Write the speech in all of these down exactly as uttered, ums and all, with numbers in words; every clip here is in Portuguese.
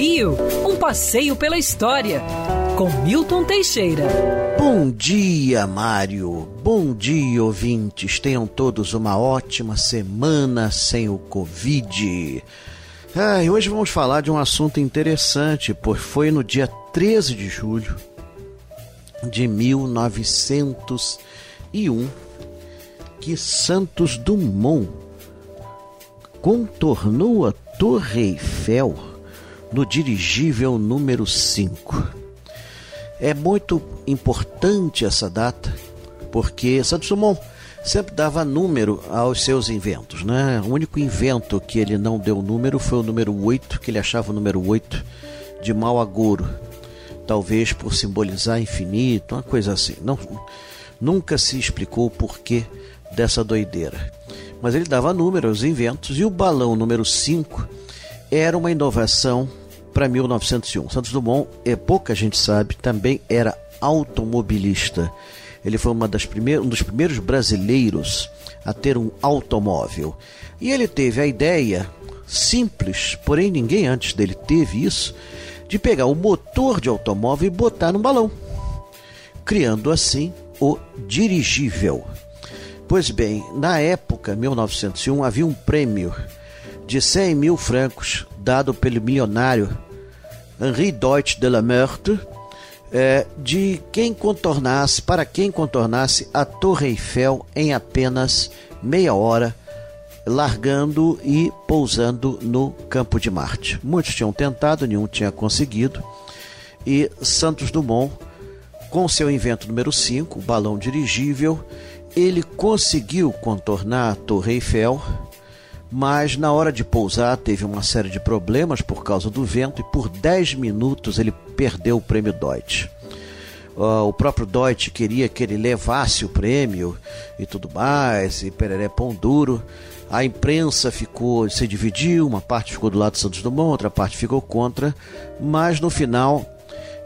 Rio, um passeio pela história, com Milton Teixeira. Bom dia, Mário. Bom dia, ouvintes. Tenham todos uma ótima semana sem o Covid. Ah, e hoje vamos falar de um assunto interessante, pois foi no dia treze de julho de mil novecentos e um que Santos Dumont contornou a Torre Eiffel no dirigível número cinco. É muito importante essa data, porque Santos Dumont sempre dava número aos seus inventos, né? O único invento que ele não deu número foi o número oito, que ele achava o número oito de mau agouro, talvez por simbolizar infinito, uma coisa assim. Não, nunca se explicou o porquê dessa doideira, mas ele dava número aos inventos, e o balão número cinco era uma inovação para mil novecentos e um. Santos Dumont, é, pouca gente sabe, também era automobilista. Ele foi uma das primeiras, um dos primeiros brasileiros a ter um automóvel. E ele teve a ideia simples, porém ninguém antes dele teve isso, de pegar o motor de automóvel e botar num balão, criando assim o dirigível. Pois bem, na época, mil novecentos e um, havia um prêmio de cem mil francos dado pelo milionário Henri Deutsch de la Meurthe, É, de quem contornasse, para quem contornasse a Torre Eiffel em apenas meia hora, largando e pousando no Campo de Marte. Muitos tinham tentado, nenhum tinha conseguido, e Santos Dumont, com seu invento número cinco, o balão dirigível, ele conseguiu contornar a Torre Eiffel, mas na hora de pousar teve uma série de problemas por causa do vento, e por dez minutos ele perdeu o prêmio Deutsch. Uh, o próprio Deutsch queria que ele levasse o prêmio e tudo mais, e pereré pão duro. A imprensa ficou, se dividiu, uma parte ficou do lado de Santos Dumont, outra parte ficou contra, mas no final,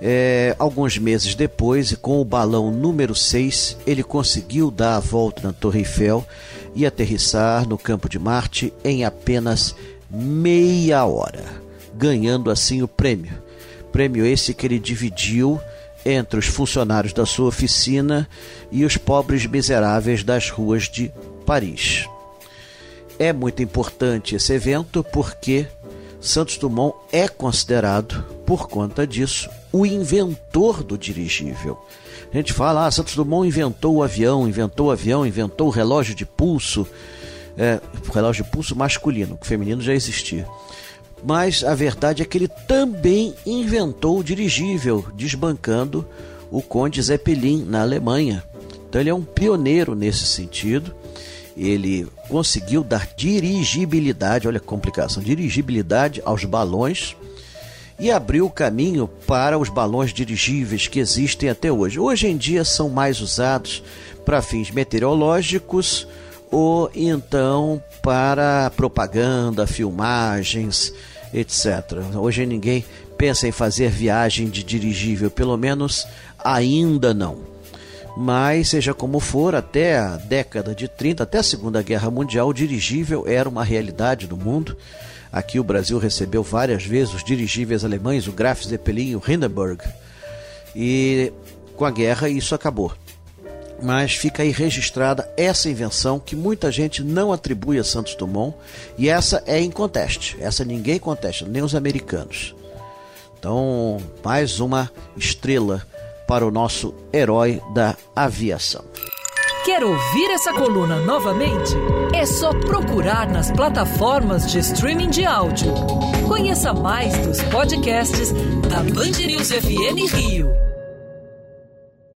é, alguns meses depois, e com o balão número seis, ele conseguiu dar a volta na Torre Eiffel e aterrissar no Campo de Marte em apenas meia hora, ganhando assim o prêmio. Prêmio esse que ele dividiu entre os funcionários da sua oficina e os pobres miseráveis das ruas de Paris. É muito importante esse evento, porque Santos Dumont é considerado, por conta disso, o inventor do dirigível. A gente fala, ah, Santos Dumont inventou o avião, inventou o avião, inventou o relógio de pulso, é, relógio de pulso masculino, que feminino já existia. Mas a verdade é que ele também inventou o dirigível, desbancando o Conde Zeppelin na Alemanha. Então ele é um pioneiro nesse sentido. Ele conseguiu dar dirigibilidade, olha a complicação, dirigibilidade aos balões, e abriu o caminho para os balões dirigíveis que existem até hoje. Hoje em dia são mais usados para fins meteorológicos, ou então para propaganda, filmagens, etcétera. Hoje ninguém pensa em fazer viagem de dirigível, pelo menos ainda não. Mas, seja como for, até a década de trinta, até a Segunda Guerra Mundial, o dirigível era uma realidade do mundo. Aqui o Brasil recebeu várias vezes os dirigíveis alemães, o Graf Zeppelin, o Hindenburg. E com a guerra isso acabou. Mas fica aí registrada essa invenção, que muita gente não atribui a Santos Dumont, e essa é inconteste, essa ninguém contesta, nem os americanos. Então, mais uma estrela para o nosso herói da aviação. Quer ouvir essa coluna novamente? É só procurar nas plataformas de streaming de áudio. Conheça mais dos podcasts da Band News F M Rio.